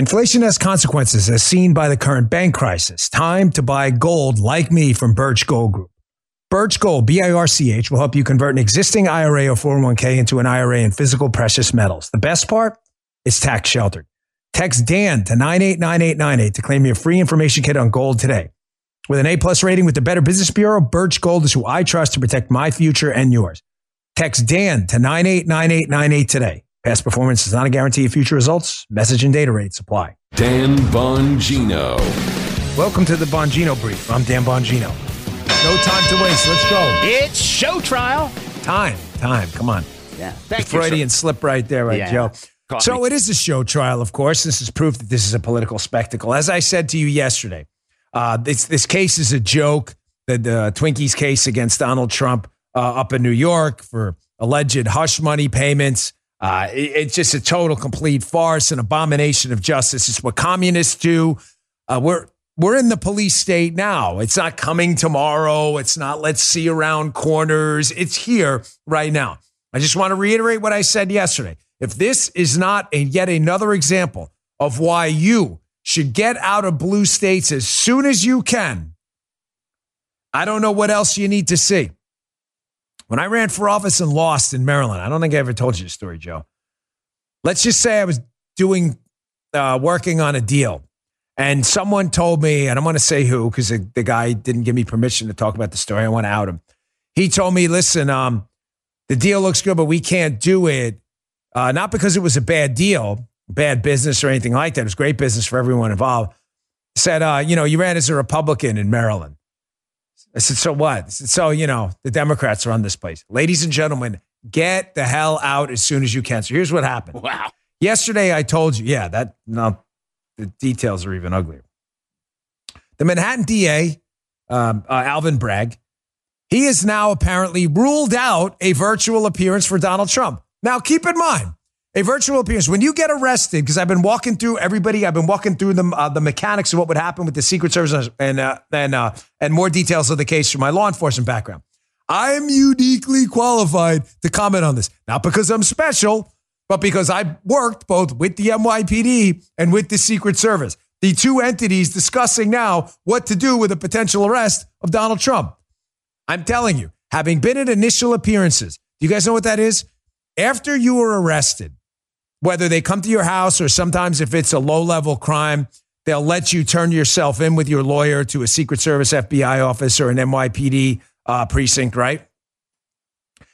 Inflation has consequences as seen by the current bank crisis. Time to buy gold like me from Birch Gold Group. Birch Gold, B-I-R-C-H, will help you convert an existing IRA or 401k into an IRA in physical precious metals. The best part? It's tax sheltered. Text DAN to 989898 to claim your free information kit on gold today. With an A-plus rating with the Better Business Bureau, Birch Gold is who I trust to protect my future and yours. Text DAN to 989898 today. Past performance is not a guarantee of future results. Message and data rates apply. Dan Bongino. Welcome to the Bongino Brief. I'm Dan Bongino. No time to waste. Let's go. It's show trial. Time. Come on. Yeah. Thank you. Freudian slip right there, right, yeah. Joe? Coffee. So it is a show trial, of course. This is proof that this is a political spectacle. As I said to you yesterday, this case is a joke. The Twinkies case against Donald Trump up in New York for alleged hush money payments. It's just a total, complete farce, an abomination of justice. It's what communists do. We're in the police state now. It's not coming tomorrow. It's not let's see around corners. It's here right now. I just want to reiterate what I said yesterday. If this is not yet another example of why you should get out of blue states as soon as you can, I don't know what else you need to see. When I ran for office and lost in Maryland, I don't think I ever told you the story, Joe. Let's just say I was working on a deal. And someone told me, and I'm going to say who, because the guy didn't give me permission to talk about the story. I want to out him. He told me, listen, the deal looks good, but we can't do it. Not because it was a bad deal, bad business or anything like that. It was great business for everyone involved. Said, you ran as a Republican in Maryland. I said, so what? I said, so, the Democrats run this place. Ladies and gentlemen, get the hell out as soon as you can. So here's what happened. Wow. Yesterday, I told you, the details are even uglier. The Manhattan DA, Alvin Bragg, he has now apparently ruled out a virtual appearance for Donald Trump. Now, keep in mind, a virtual appearance, when you get arrested, because I've been walking through everybody, I've been walking through the mechanics of what would happen with the Secret Service and more details of the case from my law enforcement background. I'm uniquely qualified to comment on this, not because I'm special, but because I worked both with the NYPD and with the Secret Service, the two entities discussing now what to do with a potential arrest of Donald Trump. I'm telling you, having been at initial appearances, do you guys know what that is? After you were arrested, whether they come to your house or sometimes if it's a low-level crime, they'll let you turn yourself in with your lawyer to a Secret Service FBI office or an NYPD precinct, right?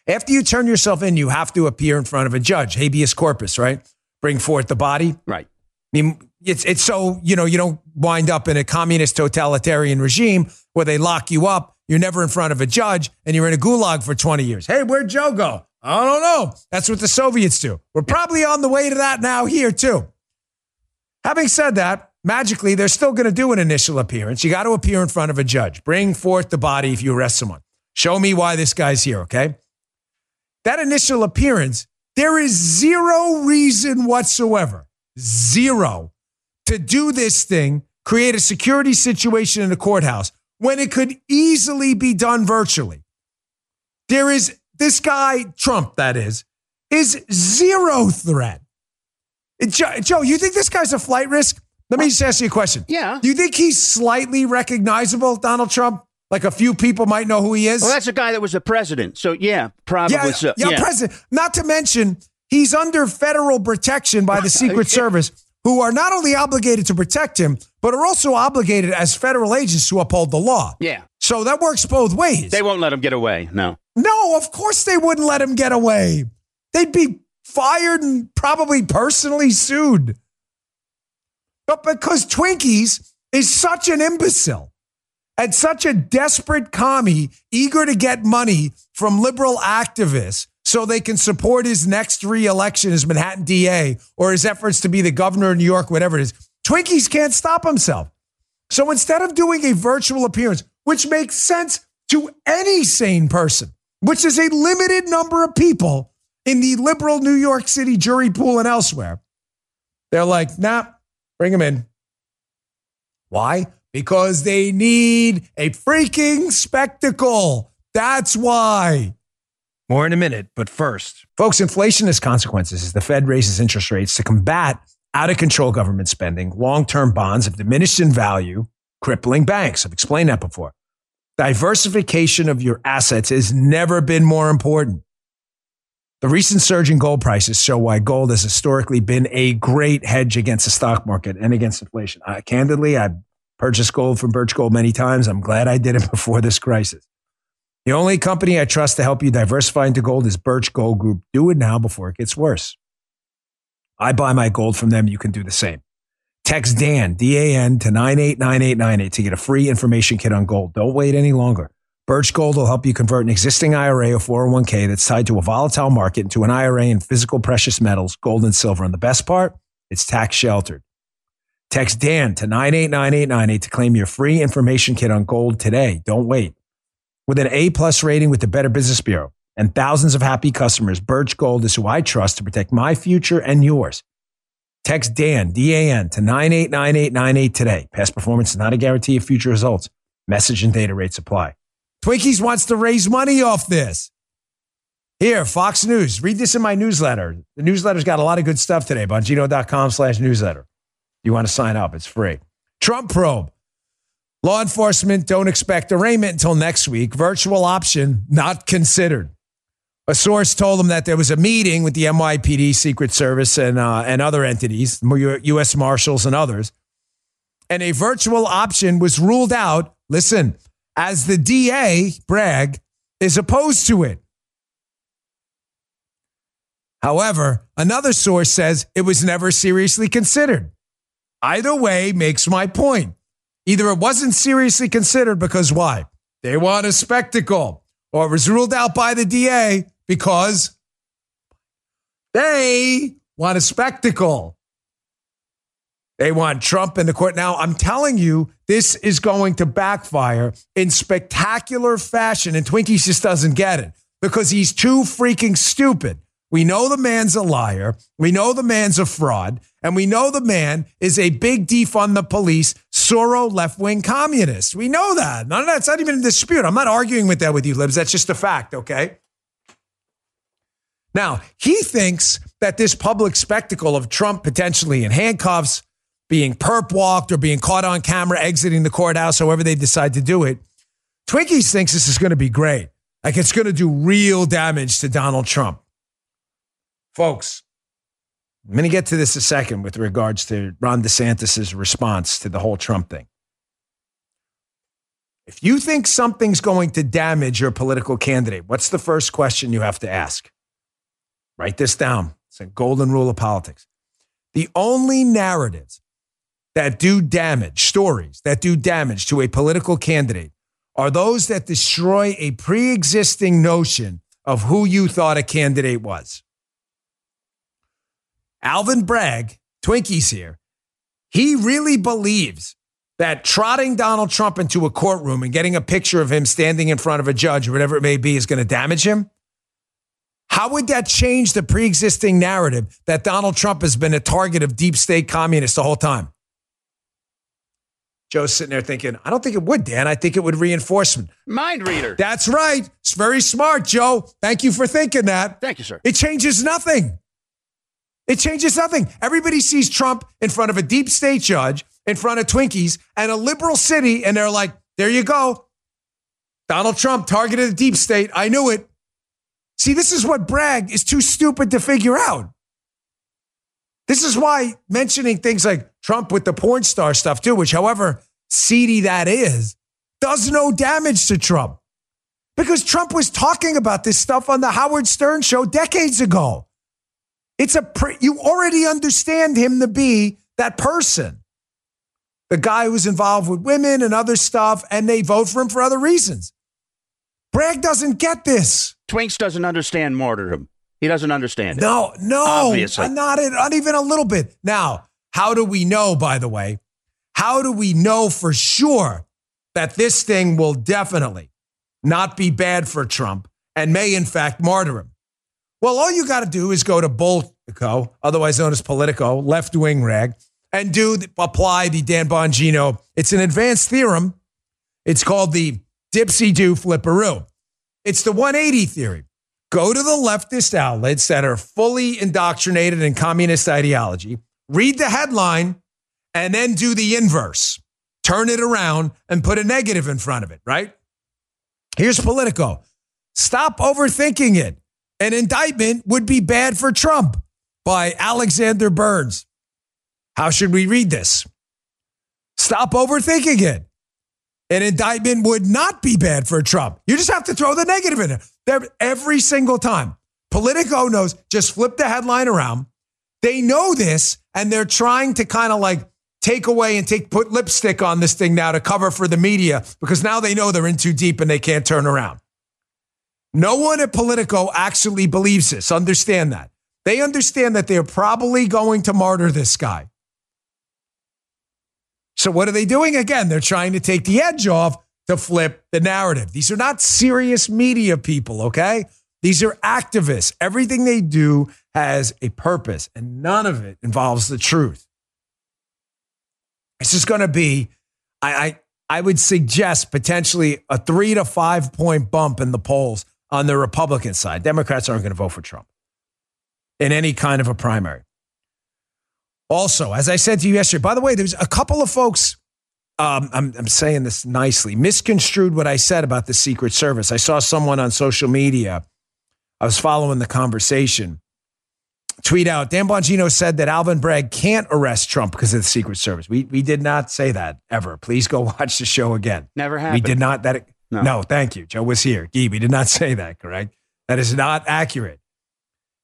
After you turn yourself in, you have to appear in front of a judge, habeas corpus, right? Bring forth the body. Right. I mean, it's so, you don't wind up in a communist totalitarian regime where they lock you up. You're never in front of a judge and you're in a gulag for 20 years. Hey, where'd Joe go? I don't know. That's what the Soviets do. We're probably on the way to that now here too. Having said that, magically, they're still going to do an initial appearance. You got to appear in front of a judge. Bring forth the body if you arrest someone. Show me why this guy's here, okay? That initial appearance, there is zero reason whatsoever, zero, to do this thing, create a security situation in a courthouse when it could easily be done virtually. There is, this guy, Trump, that is zero threat. Joe, you think this guy's a flight risk? Let me just ask you a question. Yeah. Do you think he's slightly recognizable, Donald Trump? Like a few people might know who he is. Well, that's a guy that was the president. So, yeah, probably so. Yeah, president. Not to mention, he's under federal protection by the Secret Service, who are not only obligated to protect him, but are also obligated as federal agents to uphold the law. Yeah. So that works both ways. They won't let him get away, no. No, of course they wouldn't let him get away. They'd be fired and probably personally sued. But because Twinkies is such an imbecile, and such a desperate commie eager to get money from liberal activists so they can support his next re-election as Manhattan DA or his efforts to be the governor of New York, whatever it is, Twinkies can't stop himself. So instead of doing a virtual appearance, which makes sense to any sane person, which is a limited number of people in the liberal New York City jury pool and elsewhere, they're like, nah, bring him in. Why? Because they need a freaking spectacle. That's why. More in a minute, but first. Folks, inflation has consequences as the Fed raises interest rates to combat out of control government spending, long-term bonds have diminished in value, crippling banks. I've explained that before. Diversification of your assets has never been more important. The recent surge in gold prices show why gold has historically been a great hedge against the stock market and against inflation. Candidly, I've purchased gold from Birch Gold many times. I'm glad I did it before this crisis. The only company I trust to help you diversify into gold is Birch Gold Group. Do it now before it gets worse. I buy my gold from them. You can do the same. Text DAN, D-A-N, to 989898 to get a free information kit on gold. Don't wait any longer. Birch Gold will help you convert an existing IRA or 401k that's tied to a volatile market into an IRA in physical precious metals, gold and silver. And the best part, it's tax sheltered. Text DAN to 989898 to claim your free information kit on gold today. Don't wait. With an A-plus rating with the Better Business Bureau and thousands of happy customers, Birch Gold is who I trust to protect my future and yours. Text DAN, D-A-N, to 989898 today. Past performance is not a guarantee of future results. Message and data rates apply. Twinkies wants to raise money off this. Here, Fox News. Read this in my newsletter. The newsletter's got a lot of good stuff today. Bongino.com/newsletter. You want to sign up. It's free. Trump probe. Law enforcement don't expect arraignment until next week. Virtual option not considered. A source told them that there was a meeting with the NYPD, Secret Service, and other entities, U.S. Marshals and others, and a virtual option was ruled out, listen, as the DA, Bragg, is opposed to it. However, another source says it was never seriously considered. Either way makes my point. Either it wasn't seriously considered because why? They want a spectacle, or it was ruled out by the DA because they want a spectacle. They want Trump in the court. Now, I'm telling you, this is going to backfire in spectacular fashion, and Twinkies just doesn't get it because he's too freaking stupid. We know the man's a liar. We know the man's a fraud. And we know the man is a big defund the police, Soro left-wing communist. We know that. None of that's not even a dispute. I'm not arguing with that with you, Libs. That's just a fact, okay? Now, he thinks that this public spectacle of Trump potentially in handcuffs, being perp-walked or being caught on camera, exiting the courthouse, however they decide to do it, Twinkies thinks this is going to be great. Like, it's going to do real damage to Donald Trump. Folks, I'm going to get to this a second with regards to Ron DeSantis' response to the whole Trump thing. If you think something's going to damage your political candidate, what's the first question you have to ask? Write this down. It's a golden rule of politics. The only narratives that do damage, stories that do damage to a political candidate are those that destroy a pre-existing notion of who you thought a candidate was. Alvin Bragg, Twinkies here, he really believes that trotting Donald Trump into a courtroom and getting a picture of him standing in front of a judge or whatever it may be is going to damage him. How would that change the pre-existing narrative that Donald Trump has been a target of deep state communists the whole time? Joe's sitting there thinking, I don't think it would, Dan. I think it would reinforcement. Mind reader. That's right. It's very smart, Joe. Thank you for thinking that. Thank you, sir. It changes nothing. It changes nothing. Everybody sees Trump in front of a deep state judge, in front of Twinkies, and a liberal city, and they're like, there you go. Donald Trump targeted a deep state. I knew it. See, this is what Bragg is too stupid to figure out. This is why mentioning things like Trump with the porn star stuff too, which however seedy that is, does no damage to Trump. Because Trump was talking about this stuff on the Howard Stern show decades ago. You already understand him to be that person. The guy who's involved with women and other stuff, and they vote for him for other reasons. Bragg doesn't get this. Twinks doesn't understand martyrdom. He doesn't understand it. No, obviously. Not even a little bit. Now, how do we know, by the way? How do we know for sure that this thing will definitely not be bad for Trump and may, in fact, martyr him? Well, all you got to do is go to Politico, otherwise known as Politico, left-wing rag, and apply the Dan Bongino. It's an advanced theorem. It's called the dipsy-do flipperoo. It's the 180 theory. Go to the leftist outlets that are fully indoctrinated in communist ideology, read the headline, and then do the inverse. Turn it around and put a negative in front of it, right? Here's Politico. Stop overthinking it. An indictment would be bad for Trump by Alexander Burns. How should we read this? Stop overthinking it. An indictment would not be bad for Trump. You just have to throw the negative in there every single time. Politico knows, just flip the headline around. They know this, and they're trying to kind of like take away and put lipstick on this thing now to cover for the media, because now they know they're in too deep and they can't turn around. No one at Politico actually believes this. Understand that. They understand that they're probably going to martyr this guy. So what are they doing? Again, they're trying to take the edge off to flip the narrative. These are not serious media people, okay? These are activists. Everything they do has a purpose, and none of it involves the truth. This is going to be, I would suggest, potentially a 3 to 5 point bump in the polls on the Republican side. Democrats aren't going to vote for Trump in any kind of a primary. Also, as I said to you yesterday, by the way, there's a couple of folks, I'm saying this nicely, misconstrued what I said about the Secret Service. I saw someone on social media, I was following the conversation, tweet out, Dan Bongino said that Alvin Bragg can't arrest Trump because of the Secret Service. We did not say that ever. Please go watch the show again. Never happened. We did not. No, thank you. Joe was here. Gee, we did not say that, correct? That is not accurate.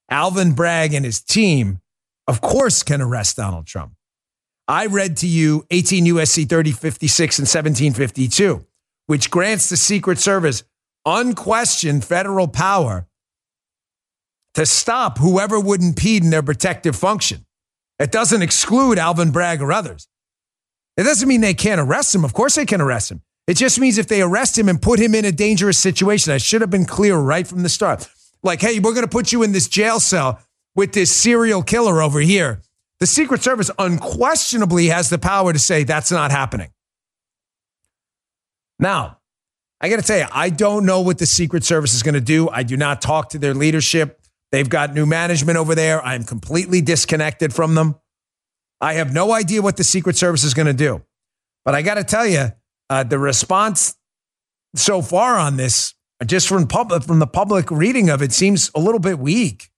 Alvin Bragg and his team, of course, can arrest Donald Trump. I read to you 18 U.S.C. 3056 and 1752, which grants the Secret Service unquestioned federal power to stop whoever would impede in their protective function. It doesn't exclude Alvin Bragg or others. It doesn't mean they can't arrest him. Of course they can arrest him. It just means if they arrest him and put him in a dangerous situation. I should have been clear right from the start. Like, hey, we're going to put you in this jail cell with this serial killer over here. The Secret Service unquestionably has the power to say that's not happening. Now, I got to tell you, I don't know what the Secret Service is going to do. I do not talk to their leadership. They've got new management over there. I am completely disconnected from them. I have no idea what the Secret Service is going to do. But I got to tell you, the response so far on this, just from the public reading of it, seems a little bit weak.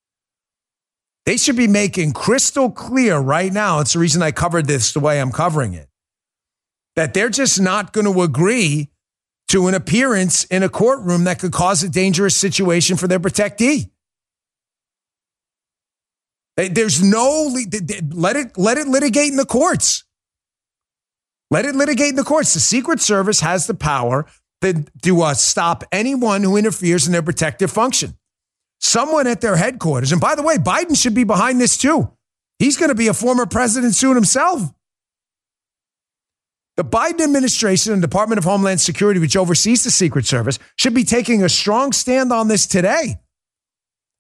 They should be making crystal clear right now, it's the reason I covered this the way I'm covering it, that they're just not going to agree to an appearance in a courtroom that could cause a dangerous situation for their protectee. There's no, let it litigate in the courts. Let it litigate in the courts. The Secret Service has the power to stop anyone who interferes in their protective function. Someone at their headquarters. And by the way, Biden should be behind this too. He's going to be a former president soon himself. The Biden administration and Department of Homeland Security, which oversees the Secret Service, should be taking a strong stand on this today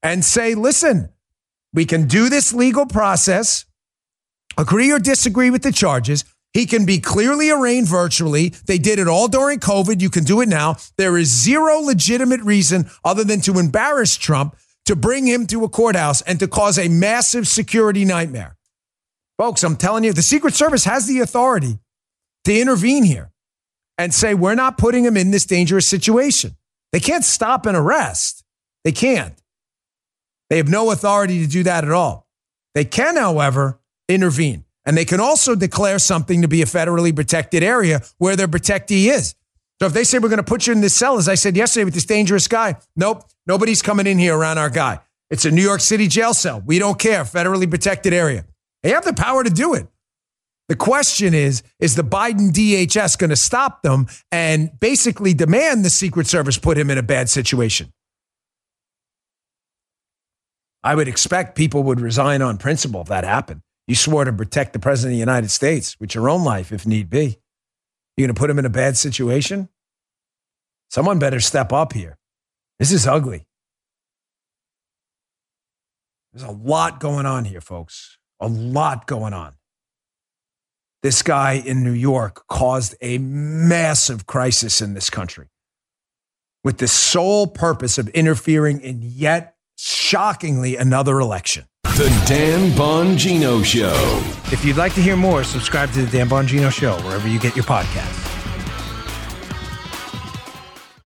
and say, listen, we can do this legal process, agree or disagree with the charges. He can be clearly arraigned virtually. They did it all during COVID. You can do it now. There is zero legitimate reason other than to embarrass Trump, to bring him to a courthouse and to cause a massive security nightmare. Folks, I'm telling you, the Secret Service has the authority to intervene here and say, we're not putting him in this dangerous situation. They can't stop an arrest. They can't. They have no authority to do that at all. They can, however, intervene. And they can also declare something to be a federally protected area where their protectee is. So if they say, we're going to put you in this cell, as I said yesterday with this dangerous guy, nope, nobody's coming in here around our guy. It's a New York City jail cell. We don't care. Federally protected area. They have the power to do it. The question is the Biden DHS going to stop them and basically demand the Secret Service put him in a bad situation? I would expect people would resign on principle if that happened. You swore to protect the president of the United States with your own life, if need be. You're going to put him in a bad situation? Someone better step up here. This is ugly. There's a lot going on here, folks. A lot going on. This guy in New York caused a massive crisis in this country with the sole purpose of interfering in yet, shockingly, another election. The Dan Bongino Show. If you'd like to hear more, subscribe to The Dan Bongino Show wherever you get your podcasts.